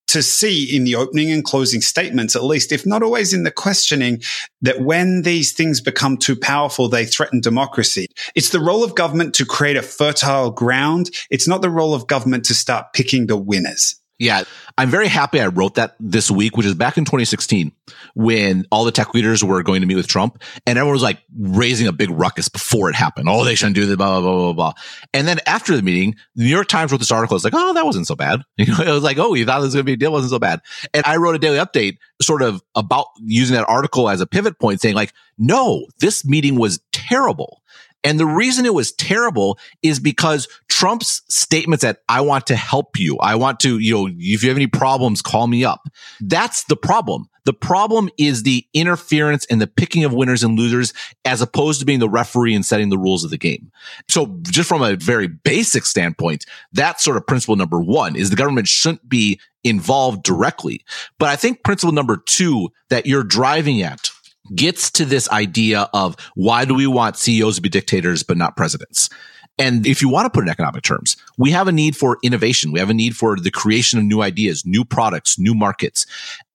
to see in the opening and closing statements, at least, if not always in the questioning, that when these things become too powerful, they threaten democracy. It's the role of government to create a fertile ground. It's not the role of government to start picking the winners. Yeah, I'm very happy I wrote that this week, which is back in 2016 when all the tech leaders were going to meet with Trump and everyone was like raising a big ruckus before it happened. Oh, they shouldn't do this, blah, blah, blah, blah, blah. And then after the meeting, the New York Times wrote this article. It's like, oh, that wasn't so bad. You know, it was like, oh, you thought this was going to be a deal? It wasn't so bad. And I wrote a daily update sort of about using that article as a pivot point saying like, no, this meeting was terrible. And the reason it was terrible is because Trump's statements that I want to help you, I want to, you know, if you have any problems, call me up. That's the problem. The problem is the interference and the picking of winners and losers as opposed to being the referee and setting the rules of the game. So just from a very basic standpoint, that's sort of principle number one is the government shouldn't be involved directly. But I think principle number two that you're driving at gets to this idea of why do we want CEOs to be dictators but not presidents? And if you want to put it in economic terms, we have a need for innovation. We have a need for the creation of new ideas, new products, new markets.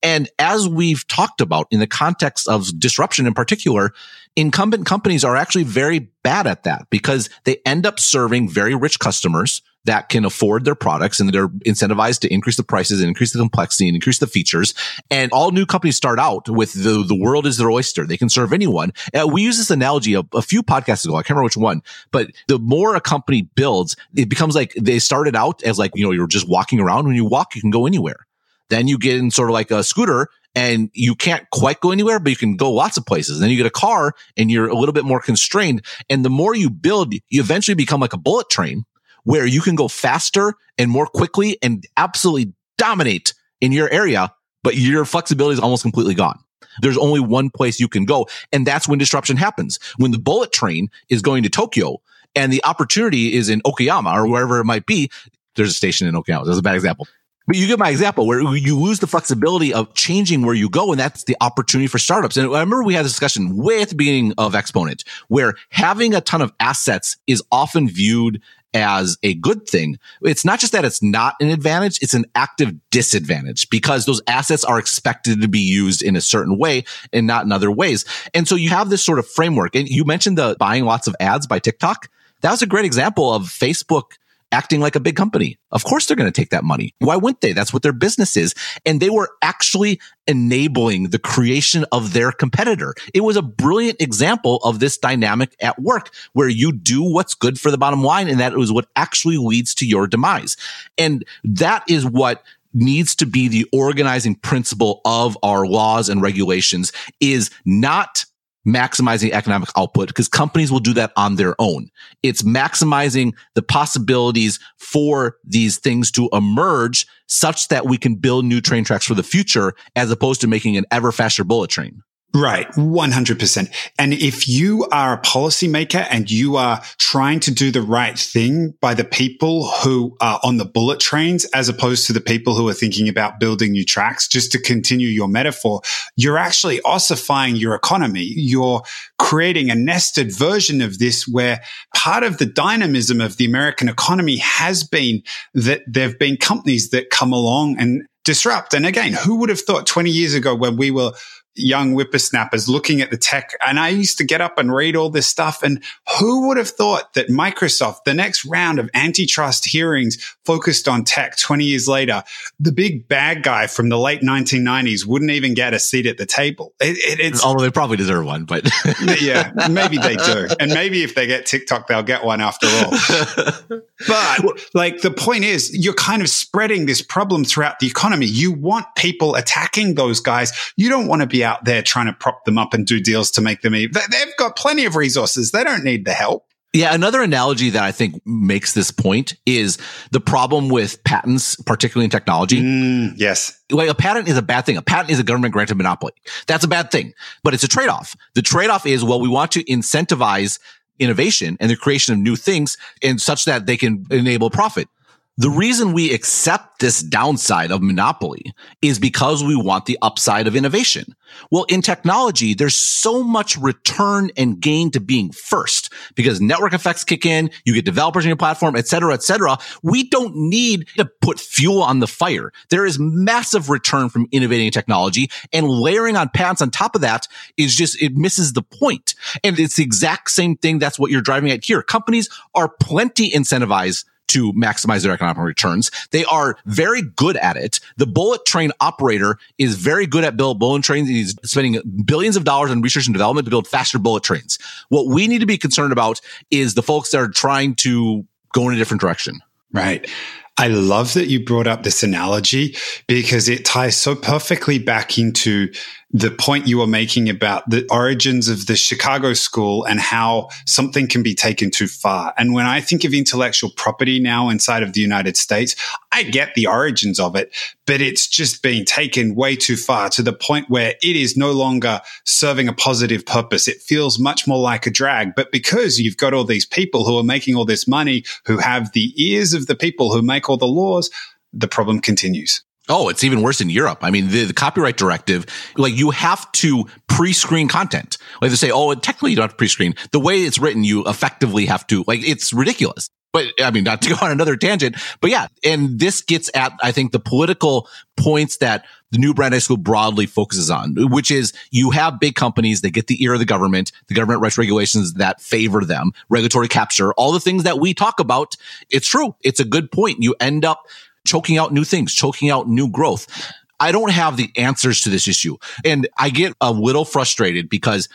And as we've talked about in the context of disruption in particular, incumbent companies are actually very bad at that because they end up serving very rich customers that can afford their products and they're incentivized to increase the prices and increase the complexity and increase the features. And all new companies start out with the world is their oyster. They can serve anyone. We use this analogy a few podcasts ago. I can't remember which one, but the more a company builds, it becomes like they started out as like, you know, you're just walking around. When you walk, you can go anywhere. Then you get in sort of like a scooter and you can't quite go anywhere, but you can go lots of places. And then you get a car and you're a little bit more constrained. And the more you build, you eventually become like a bullet train, where you can go faster and more quickly and absolutely dominate in your area, but your flexibility is almost completely gone. There's only one place you can go. And that's when disruption happens. When the bullet train is going to Tokyo and the opportunity is in Okayama or wherever it might be, there's a station in Okayama. That's a bad example. But you get my example where you lose the flexibility of changing where you go. And that's the opportunity for startups. And I remember we had this discussion way at the beginning of Exponent where having a ton of assets is often viewed as a good thing. It's not just that it's not an advantage, it's an active disadvantage because those assets are expected to be used in a certain way and not in other ways. And so you have this sort of framework. And you mentioned the buying lots of ads by TikTok. That was a great example of Facebook acting like a big company. Of course, they're going to take that money. Why wouldn't they? That's what their business is. And they were actually enabling the creation of their competitor. It was a brilliant example of this dynamic at work where you do what's good for the bottom line. And that is what actually leads to your demise. And that is what needs to be the organizing principle of our laws and regulations is not maximizing economic output because companies will do that on their own. It's maximizing the possibilities for these things to emerge such that we can build new train tracks for the future as opposed to making an ever faster bullet train. Right. 100%. And if you are a policymaker and you are trying to do the right thing by the people who are on the bullet trains, as opposed to the people who are thinking about building new tracks, just to continue your metaphor, you're actually ossifying your economy. You're creating a nested version of this where part of the dynamism of the American economy has been that there've been companies that come along and disrupt. And again, who would have thought 20 years ago when we were young whippersnappers looking at the tech, and I used to get up and read all this stuff, and who would have thought that Microsoft, the next round of antitrust hearings focused on tech 20 years later, the big bad guy from the late 1990s wouldn't even get a seat at the table. It's although they probably deserve one, but yeah, maybe they do. And maybe if they get TikTok, they'll get one after all. But like the point is, you're kind of spreading this problem throughout the economy. You want people attacking those guys. You don't want to be out there trying to prop them up and do deals to make them eat. They've got plenty of resources. They don't need the help. Yeah, another analogy that I think makes this point is the problem with patents, particularly in technology. Yes. Like a patent is a bad thing. A patent is a government-granted monopoly. That's a bad thing, but it's a trade-off. The trade-off is, well, we want to incentivize innovation and the creation of new things and such that they can enable profit. The reason we accept this downside of monopoly is because we want the upside of innovation. Well, in technology, there's so much return and gain to being first because network effects kick in, you get developers on your platform, et cetera, et cetera. We don't need to put fuel on the fire. There is massive return from innovating technology, and layering on patents on top of that is just, it misses the point. And it's the exact same thing. That's what you're driving at here. Companies are plenty incentivized to maximize their economic returns. They are very good at it. The bullet train operator is very good at building bullet trains. He's spending billions of dollars on research and development to build faster bullet trains. What we need to be concerned about is the folks that are trying to go in a different direction. Right. I love that you brought up this analogy because it ties so perfectly back into the point you were making about the origins of the Chicago school and how something can be taken too far. And when I think of intellectual property now inside of the United States, I get the origins of it, but it's just being taken way too far to the point where it is no longer serving a positive purpose. It feels much more like a drag. But because you've got all these people who are making all this money, who have the ears of the people who make all the laws, the problem continues. Oh, it's even worse in Europe. I mean, the copyright directive, like you have to pre-screen content. Like they say, oh, technically you don't have to pre-screen. The way it's written, you effectively have to, like, it's ridiculous. But I mean, not to go on another tangent, but yeah. And this gets at, I think, the political points that the New Brandeis School broadly focuses on, which is you have big companies, they get the ear of the government writes regulations that favor them, regulatory capture, all the things that we talk about. It's true. It's a good point. You end up choking out new things, choking out new growth. I don't have the answers to this issue. And I get a little frustrated because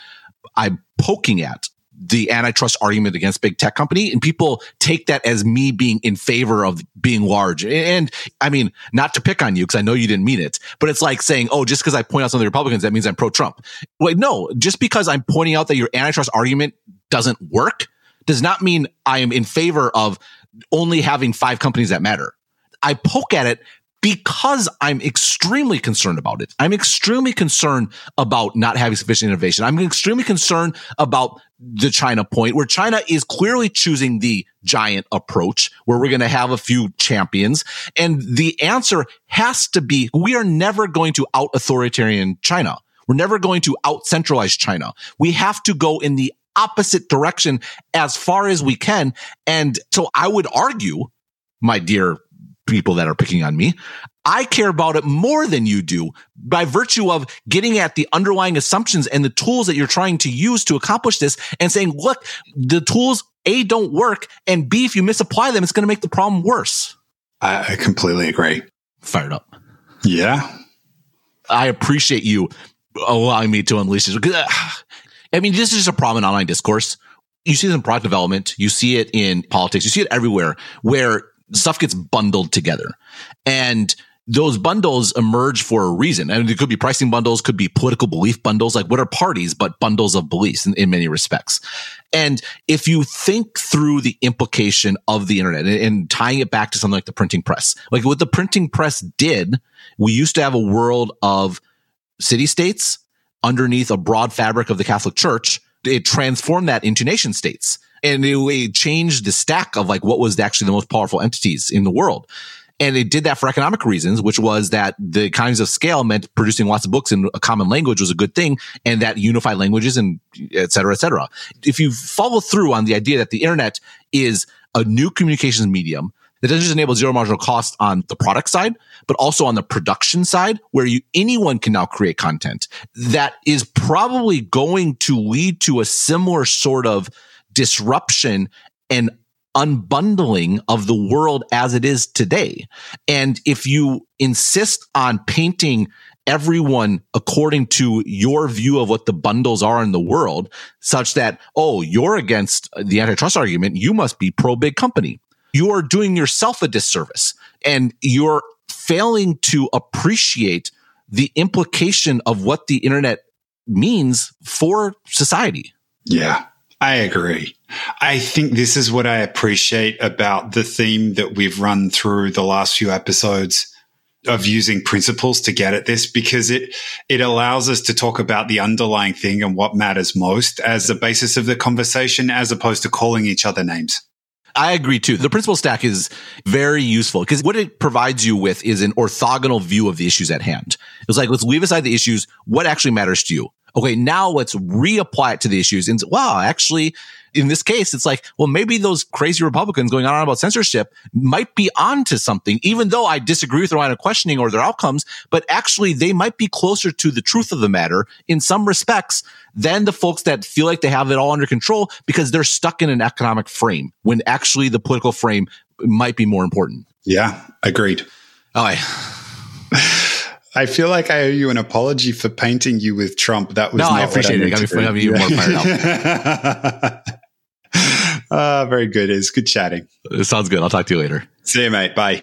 I'm poking at the antitrust argument against big tech company, and people take that as me being in favor of being large. And I mean, not to pick on you because I know you didn't mean it, but it's like saying, oh, just because I point out some of the Republicans, that means I'm pro-Trump. Like, no, just because I'm pointing out that your antitrust argument doesn't work does not mean I am in favor of only having 5 companies that matter. I poke at it because I'm extremely concerned about it. I'm extremely concerned about not having sufficient innovation. I'm extremely concerned about the China point, where China is clearly choosing the giant approach, where we're going to have a few champions. And the answer has to be, we are never going to out-authoritarian China. We're never going to out-centralize China. We have to go in the opposite direction as far as we can. And so I would argue, my dear people that are picking on me, I care about it more than you do by virtue of getting at the underlying assumptions and the tools that you're trying to use to accomplish this and saying, look, the tools, A, don't work, and B, if you misapply them, it's going to make the problem worse. I completely agree. Fired up. Yeah. I appreciate you allowing me to unleash this. I mean, this is just a problem in online discourse. You see it in product development. You see it in politics. You see it everywhere where stuff gets bundled together, and those bundles emerge for a reason. I mean, it could be pricing bundles, could be political belief bundles, like what are parties, but bundles of beliefs in many respects. And if you think through the implication of the internet and tying it back to something like the printing press, like what the printing press did, we used to have a world of city-states underneath a broad fabric of the Catholic Church. It transformed that into nation states. And it changed the stack of like what was actually the most powerful entities in the world. And it did that for economic reasons, which was that the economies of scale meant producing lots of books in a common language was a good thing, and that unified languages and et cetera, et cetera. If you follow through on the idea that the internet is a new communications medium that doesn't just enable zero marginal cost on the product side, but also on the production side, where anyone can now create content, that is probably going to lead to a similar sort of disruption and unbundling of the world as it is today. And if you insist on painting everyone according to your view of what the bundles are in the world, such that, oh, you're against the antitrust argument, you must be pro big company. You are doing yourself a disservice, and you're failing to appreciate the implication of what the internet means for society. Yeah. I agree. I think this is what I appreciate about the theme that we've run through the last few episodes of using principles to get at this, because it allows us to talk about the underlying thing and what matters most as the basis of the conversation, as opposed to calling each other names. I agree too. The principle stack is very useful because what it provides you with is an orthogonal view of the issues at hand. It's like, let's leave aside the issues. What actually matters to you? Okay, now let's reapply it to the issues. And wow, actually, in this case, it's like, well, maybe those crazy Republicans going on about censorship might be onto something, even though I disagree with their line of questioning or their outcomes, but actually they might be closer to the truth of the matter in some respects than the folks that feel like they have it all under control because they're stuck in an economic frame when actually the political frame might be more important. Yeah, agreed. All right. I feel like I owe you an apology for painting you with Trump. That was no, not I appreciate what I it. Got me even more fired up. Very good. It's good chatting. It sounds good. I'll talk to you later. See you, mate. Bye.